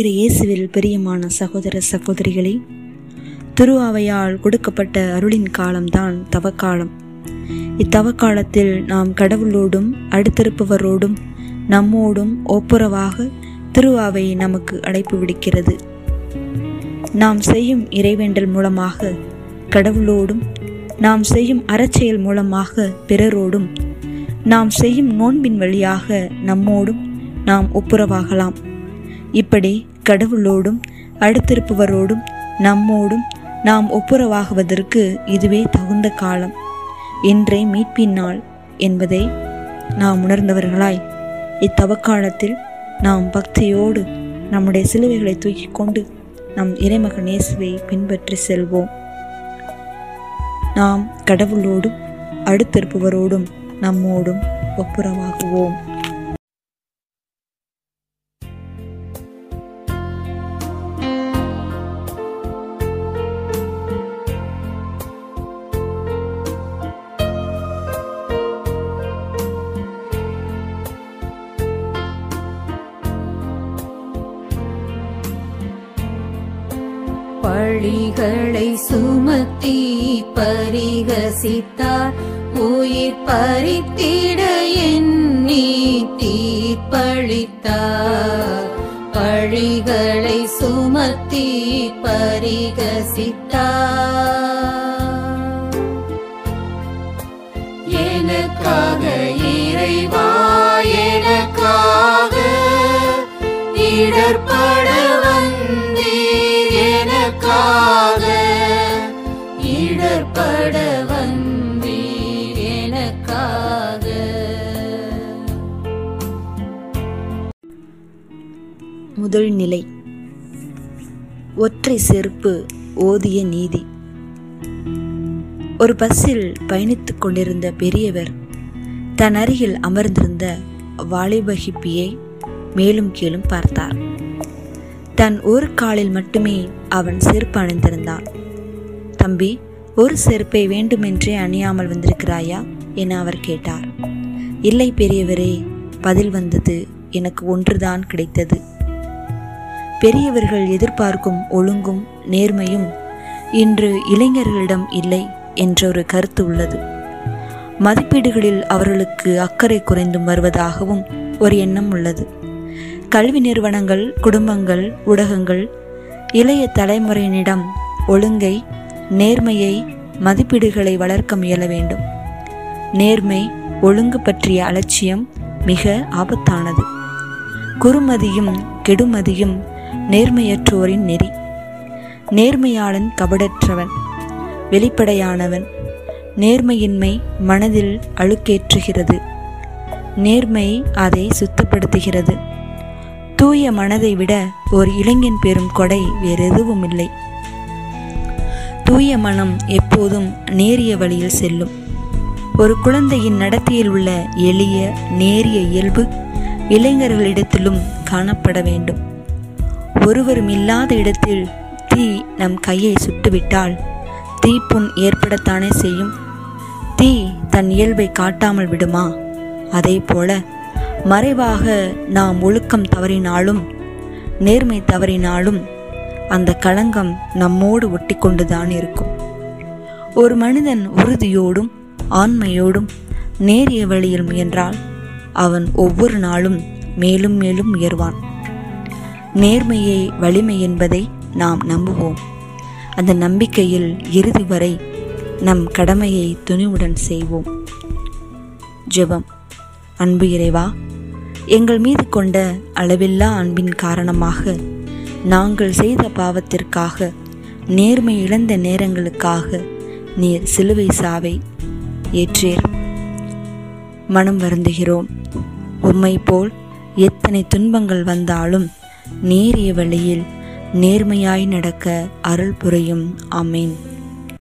இரு இயேசுவில் பிரியமான சகோதர சகோதரிகளே, திருவாவையால் கொடுக்கப்பட்ட அருளின் காலம்தான் தவக்காலம். இத்தவக்காலத்தில் நாம் கடவுளோடும் அடுத்திருப்பவரோடும் நம்மோடும் ஒப்புரவாக திருவாவை நமக்கு அழைப்பு விடுக்கிறது. நாம் செய்யும் இறைவேண்டல் மூலமாக கடவுளோடும், நாம் செய்யும் அறச்செயல் மூலமாக பிறரோடும், நாம் செய்யும் நோன்பின் வழியாக நம்மோடும் நாம் ஒப்புரவாகலாம். இப்படி கடவுளோடும் அடுத்திருப்பவரோடும் நம்மோடும் நாம் ஒப்புரவாகுவதற்கு இதுவே தகுந்த காலம். இன்றை மீட்பின் நாள் என்பதை நாம் உணர்ந்தவர்களாய் இத்தவக்காலத்தில் நாம் பக்தியோடு நம்முடைய சிலுவைகளை தூக்கி கொண்டு நம் இறைமகன் இயேசுவை பின்பற்றி செல்வோம். நாம் கடவுளோடும் அடுத்திருப்பவரோடும் நம்மோடும் ஒப்புரவாகுவோம். பழிகளை சுமத்தி பரிகசித்தார், உயிர் பறித்திட எண்ணி தீர்ப்பளித்தார். பழிகளை சுமத்தி பரிகசித்தார், எனக்காக இறைவா எனக்காக இடர்பட வந்தீர், எனக்காக இடர்பட வந்தீர் எனக்காக. முதல் நிலை, ஒற்றை செருப்பு ஓதிய நீதி. ஒரு பஸ்ஸில் பயணித்துக் கொண்டிருந்த பெரியவர் தன் அருகில் அமர்ந்திருந்த வாலிப ஹிப்பியை மேலும் கீழும் பார்த்தார். தன் ஒரு காலில் மட்டுமே அவன் செருப்பு அணிந்திருந்தான். தம்பி, ஒரு செருப்பை வேண்டுமென்றே அணியாமல் வந்திருக்கிறாயா என அவர் கேட்டார். இல்லை பெரியவரே, பதில் வந்தது, எனக்கு ஒன்றுதான் கிடைத்தது. பெரியவர்கள் எதிர்பார்க்கும் ஒழுங்கும் நேர்மையும் இன்று இளைஞர்களிடம் இல்லை என்ற ஒரு கருத்து உள்ளது. மதிப்பீடுகளில் அவர்களுக்கு அக்கறை குறைந்தும் வருவதாகவும் ஒரு எண்ணம் உள்ளது. கல்வி நிறுவனங்கள், குடும்பங்கள், ஊடகங்கள் இளைய தலைமுறையினிடம் ஒழுங்கை, நேர்மையை, மதிப்பீடுகளை வளர்க்க முயல வேண்டும். நேர்மை, ஒழுங்கு பற்றிய அலட்சியம் மிக ஆபத்தானது. குறுமதியும் கெடுமதியும் நேர்மையற்றோரின் நெறி. நேர்மையாளன் கபடற்றவன், வெளிப்படையானவன். நேர்மையின்மை மனதில் அழுக்கேற்றுகிறது, நேர்மை அதை சுத்தப்படுத்துகிறது. தூய மனதை விட ஒரு இளைஞன் பெறும் கொடை வேறெதுவும் இல்லை. தூய மனம் எப்போதும் நேரிய வழியில் செல்லும். ஒரு குழந்தையின் நடத்தையில் உள்ள எளிய நேரிய இயல்பு இளைஞர்களிடத்திலும் காணப்பட வேண்டும். ஒருவரும் இல்லாத இடத்தில் தீ நம் கையை சுட்டுவிட்டால் தீப்புண் ஏற்படத்தானே செய்யும். தீ தன் இயல்பை காட்டாமல் விடுமா? அதே போல மறைவாக நாம் ஒழுக்கம் தவறினாலும் நேர்மை தவறினாலும் அந்த களங்கம் நம்மோடு ஒட்டி கொண்டுதான் இருக்கும். ஒரு மனிதன் உறுதியோடும் ஆண்மையோடும் நேரிய வழியில் முயன்றால் அவன் ஒவ்வொரு நாளும் மேலும் மேலும் உயர்வான். நேர்மையை வலிமை என்பதை நாம் நம்புவோம். அந்த நம்பிக்கையில் இறுதி வரை நம் கடமையை துணிவுடன் செய்வோம். ஜெபம். அன்பு இறைவா, எங்கள் மீது கொண்ட அளவில்லா அன்பின் காரணமாக நாங்கள் செய்த பாவத்திற்காக, நேர்மை இழந்த நேரங்களுக்காக நீர் சிலுவை சாவை ஏற்றீர். மனம் வருந்துகிறோம். உம்மை போல் எத்தனை துன்பங்கள் வந்தாலும் நேரிய வழியில் நேர்மையாய் நடக்க அருள் புரியும். ஆமீன்.